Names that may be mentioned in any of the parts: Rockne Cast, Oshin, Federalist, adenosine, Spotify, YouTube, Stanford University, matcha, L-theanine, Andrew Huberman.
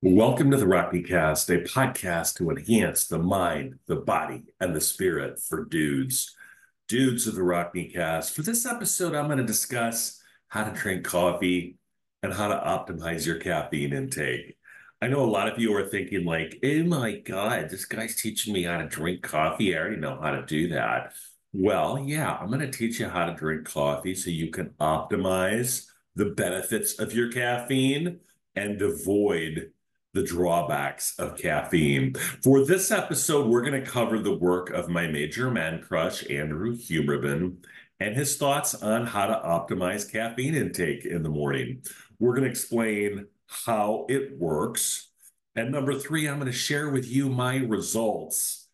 Welcome to the Rockne Cast, a podcast to enhance the mind, the body, and the spirit for dudes. Dudes of the Rockne Cast. For this episode, I'm going to discuss how to drink coffee and how to optimize your caffeine intake. I know a lot of you are thinking like, oh my God, this guy's teaching me how to drink coffee. I already know how to do that. Well, yeah, I'm going to teach you how to drink coffee so you can optimize the benefits of your caffeine and avoid the drawbacks of caffeine. For this episode, we're going to cover the work of my major man crush, Andrew Huberman, and his thoughts on how to optimize caffeine intake in the morning. We're going to explain how it works. And number three, I'm going to share with you my results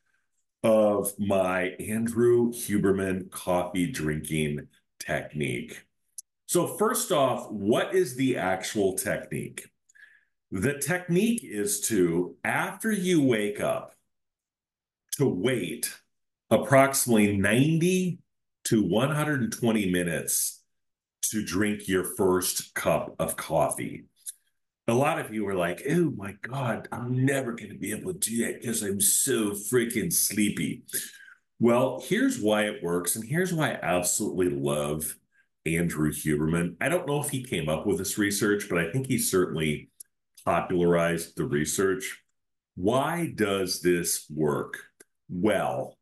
of my Andrew Huberman coffee drinking technique. So first off, what is the actual technique? The technique is to, after you wake up, to wait approximately 90 to 120 minutes to drink your first cup of coffee. A lot of you are like, oh my God, I'm never going to be able to do that because I'm so freaking sleepy. Well, here's why it works, and here's why I absolutely love Andrew Huberman. I don't know if he came up with this research, but I think he certainly popularized the research. Why does this work? Well,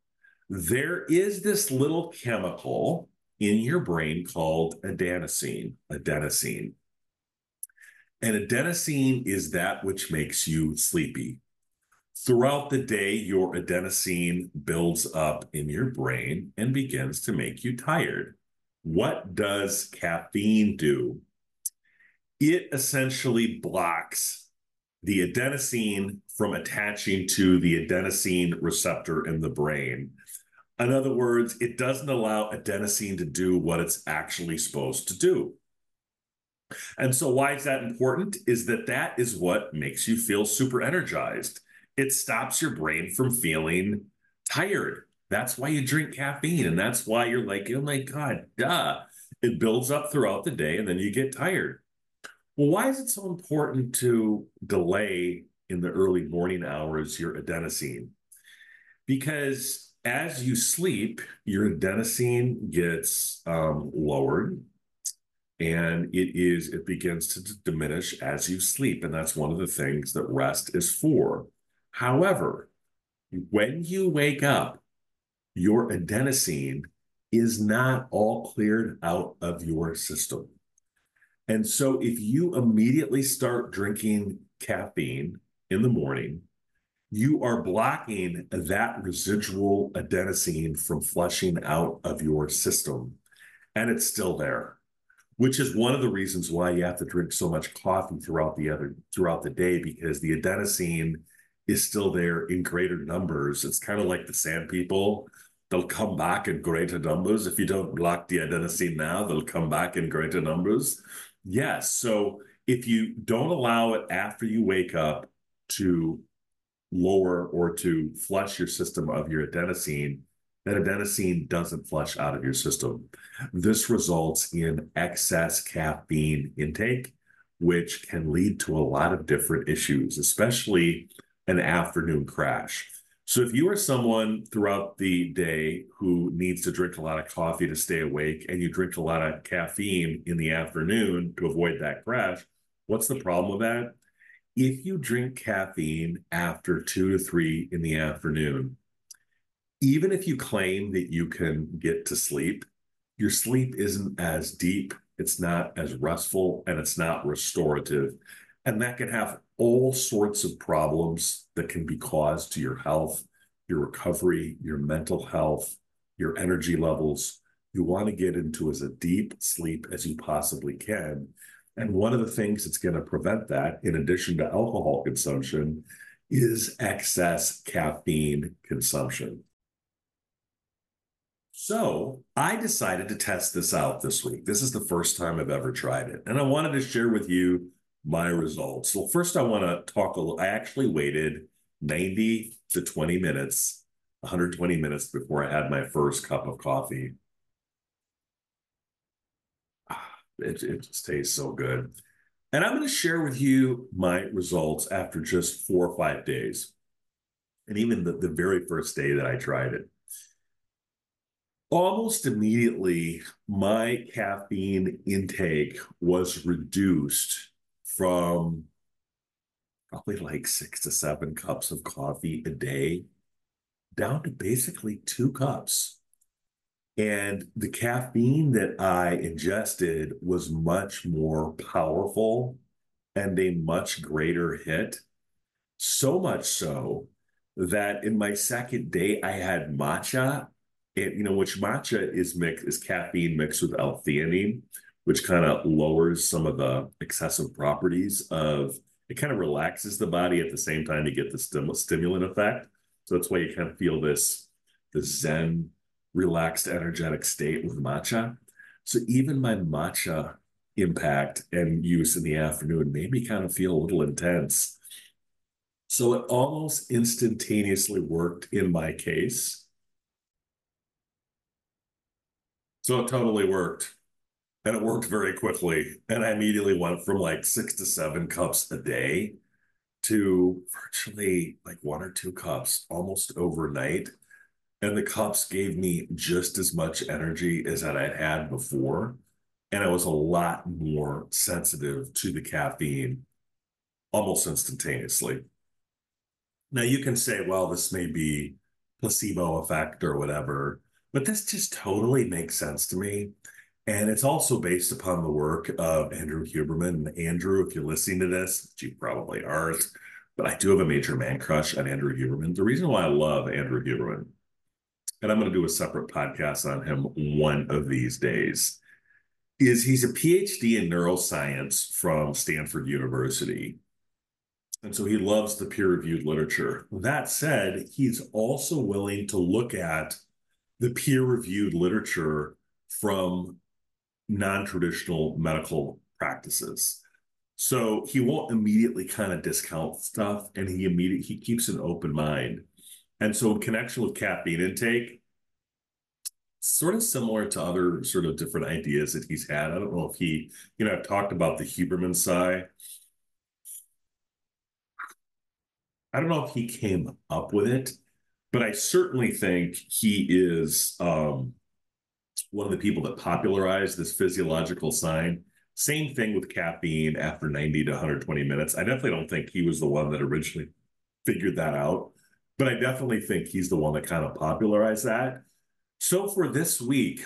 there is this little chemical in your brain called adenosine. And adenosine is that which makes you sleepy. Throughout the day, your adenosine builds up in your brain and begins to make you tired. What does caffeine do? It essentially blocks the adenosine from attaching to the adenosine receptor in the brain. In other words, it doesn't allow adenosine to do what it's actually supposed to do. And so why is that important? Is that that is what makes you feel super energized. It stops your brain from feeling tired. That's why you drink caffeine. And that's why you're like, oh my God, duh. It builds up throughout the day and then you get tired. Well, why is it so important to delay in the early morning hours your adenosine? Because as you sleep, your adenosine gets lowered, and it begins to diminish as you sleep, and that's one of the things that rest is for. However, when you wake up, your adenosine is not all cleared out of your system. And so if you immediately start drinking caffeine in the morning, you are blocking that residual adenosine from flushing out of your system. And it's still there, which is one of the reasons why you have to drink so much coffee throughout the day, because the adenosine is still there in greater numbers. It's kind of like the sand people. They'll come back in greater numbers. If you don't block the adenosine now, they'll come back in greater numbers. Yes, so if you don't allow it after you wake up to lower or to flush your system of your adenosine, that adenosine doesn't flush out of your system. This results in excess caffeine intake, which can lead to a lot of different issues, especially an afternoon crash. So if you are someone throughout the day who needs to drink a lot of coffee to stay awake, and you drink a lot of caffeine in the afternoon to avoid that crash, what's the problem with that? If you drink caffeine after 2 to 3 in the afternoon, even if you claim that you can get to sleep, your sleep isn't as deep, it's not as restful, and it's not restorative. And that can have all sorts of problems that can be caused to your health, your recovery, your mental health, your energy levels. You want to get into as a deep sleep as you possibly can. And one of the things that's going to prevent that, in addition to alcohol consumption, is excess caffeine consumption. So I decided to test this out this week. This is the first time I've ever tried it. And I wanted to share with you my results. So first I want to talk a little, I actually waited 90 to 20 minutes, 120 minutes before I had my first cup of coffee. It just tastes so good. And I'm going to share with you my results after just 4 or 5 days. And even the very first day that I tried it. Almost immediately, my caffeine intake was reduced from probably like 6 to 7 cups of coffee a day down to basically 2 cups. And the caffeine that I ingested was much more powerful and a much greater hit. So much so that in my second day, I had matcha. And, you know, which matcha is caffeine mixed with L-theanine, which kind of lowers some of the excessive properties of, it kind of relaxes the body at the same time to get the stimulant effect. So that's why you kind of feel this zen, relaxed, energetic state with matcha. So even my matcha impact and use in the afternoon made me kind of feel a little intense. So it almost instantaneously worked in my case. So it totally worked, and it worked very quickly. And I immediately went from like 6 to 7 cups a day to virtually like 1 or 2 cups almost overnight. And the cups gave me just as much energy as that I'd had before. And I was a lot more sensitive to the caffeine almost instantaneously. Now you can say, well, this may be placebo effect or whatever, but this just totally makes sense to me. And it's also based upon the work of Andrew Huberman. And Andrew, if you're listening to this, which you probably aren't, but I do have a major man crush on Andrew Huberman. The reason why I love Andrew Huberman, and I'm going to do a separate podcast on him one of these days, is he's a PhD in neuroscience from Stanford University. And so he loves the peer-reviewed literature. That said, he's also willing to look at the peer-reviewed literature from non-traditional medical practices. So he won't immediately kind of discount stuff, and he keeps an open mind. And so in connection with caffeine intake, sort of similar to other sort of different ideas that he's had. I don't know if he, you know, I've talked about the Huberman Psi. I don't know if he came up with it, but I certainly think he is one of the people that popularized this physiological sign. Same thing with caffeine after 90 to 120 minutes. I definitely don't think he was the one that originally figured that out, but I definitely think he's the one that kind of popularized that. So for this week,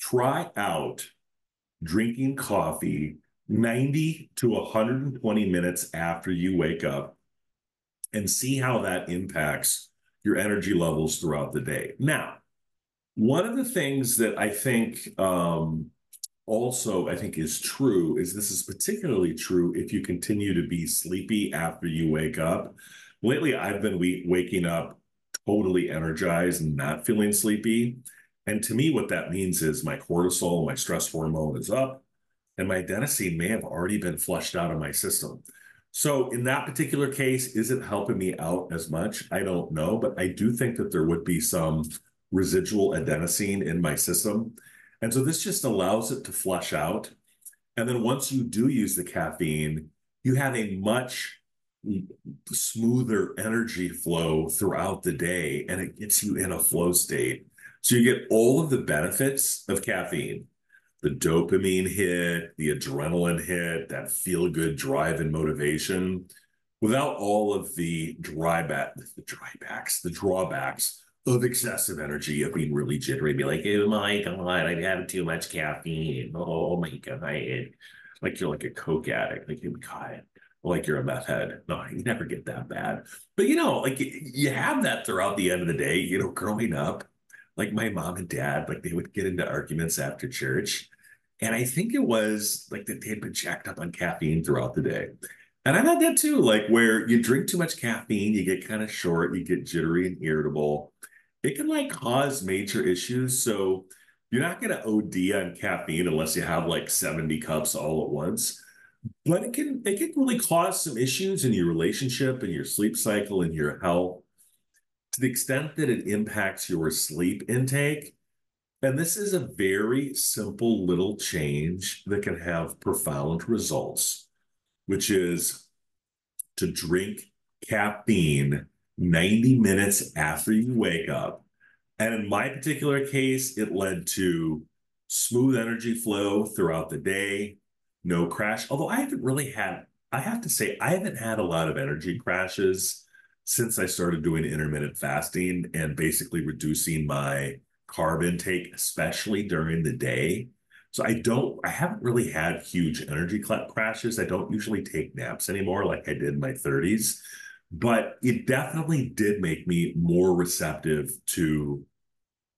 try out drinking coffee 90 to 120 minutes after you wake up and see how that impacts your energy levels throughout the day. Now, one of the things that I think also is true is this is particularly true if you continue to be sleepy after you wake up. Lately, I've been waking up totally energized and not feeling sleepy. And to me, what that means is my cortisol, my stress hormone is up, and my adenosine may have already been flushed out of my system. So in that particular case, is it helping me out as much? I don't know, but I do think that there would be some residual adenosine in my system. And so this just allows it to flush out. And then once you do use the caffeine, you have a much smoother energy flow throughout the day, and it gets you in a flow state. So you get all of the benefits of caffeine. The dopamine hit, the adrenaline hit, that feel-good drive and motivation, without all of the drawbacks of excessive energy, of being really jittery, be like, oh my God, I've had too much caffeine. Oh my God. Like you're like a coke addict. Like, God, like you're a meth head. No, you never get that bad. But, you know, like you have that throughout the end of the day, you know, growing up. Like my mom and dad, like they would get into arguments after church. And I think it was like that they had been jacked up on caffeine throughout the day. And I had that too, like where you drink too much caffeine, you get kind of short, you get jittery and irritable. It can like cause major issues. So you're not going to OD on caffeine unless you have like 70 cups all at once. But it can really cause some issues in your relationship and your sleep cycle and your health, to the extent that it impacts your sleep intake. And this is a very simple little change that can have profound results. which is to drink caffeine 90 minutes after you wake up. And in my particular case, it led to smooth energy flow throughout the day, no crash. Although I have to say, I haven't had a lot of energy crashes since I started doing intermittent fasting and basically reducing my carb intake, especially during the day. So I haven't really had huge energy crashes. I don't usually take naps anymore like I did in my 30s, but it definitely did make me more receptive to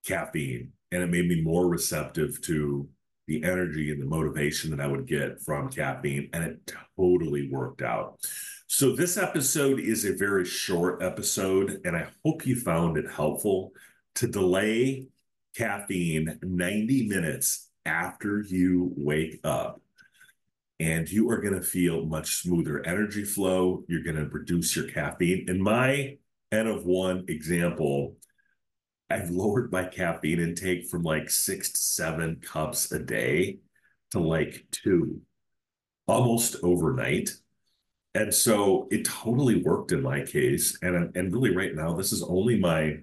caffeine, and it made me more receptive to the energy and the motivation that I would get from caffeine, and it totally worked out. So this episode is a very short episode, and I hope you found it helpful to delay caffeine 90 minutes after you wake up, and you are going to feel much smoother energy flow. You're going to reduce your caffeine. In my N-of-1 example, I've lowered my caffeine intake from like 6 to 7 cups a day to like 2 almost overnight. And so it totally worked in my case. And really right now, this is only my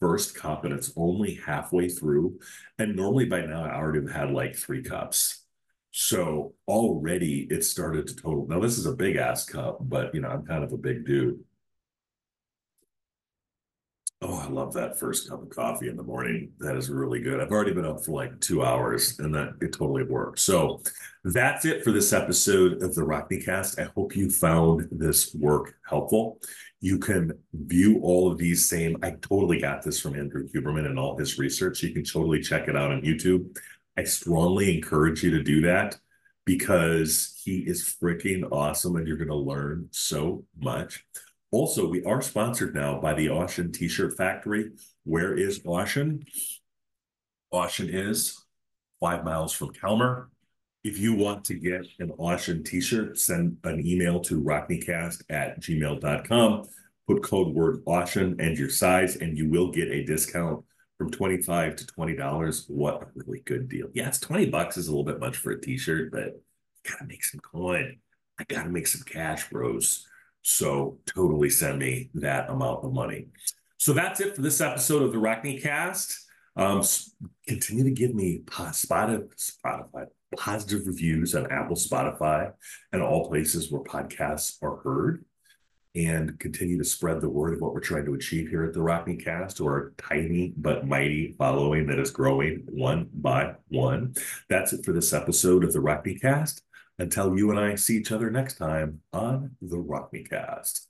first cup, and it's only halfway through. And normally by now I already have had like 3 cups. So already it started to total. Now this is a big ass cup, but you know, I'm kind of a big dude. Oh, I love that first cup of coffee in the morning. That is really good. I've already been up for like 2 hours, and that it totally worked. So that's it for this episode of the Rockne Cast. I hope you found this work helpful. You can view all of these same. I totally got this from Andrew Huberman and all his research. You can totally check it out on YouTube. I strongly encourage you to do that because he is freaking awesome, and you're going to learn so much. Also, we are sponsored now by the Oshin T-shirt Factory. Where is Oshin? Oshin is 5 miles from Calmer. If you want to get an Oshin t-shirt, send an email to rocknecast@gmail.com. Put code word Oshin and your size, and you will get a discount from $25 to $20. What a really good deal. Yes, $20 is a little bit much for a t-shirt, but I got to make some coin. I got to make some cash, bros. So totally send me that amount of money. So that's it for this episode of the Rockne Cast. Continue to give me positive reviews on Apple, Spotify, and all places where podcasts are heard, and continue to spread the word of what we're trying to achieve here at the Rockne Cast, to our tiny but mighty following that is growing one by one. That's it for this episode of the Rockne Cast. Until you and I see each other next time on the Rockne Cast.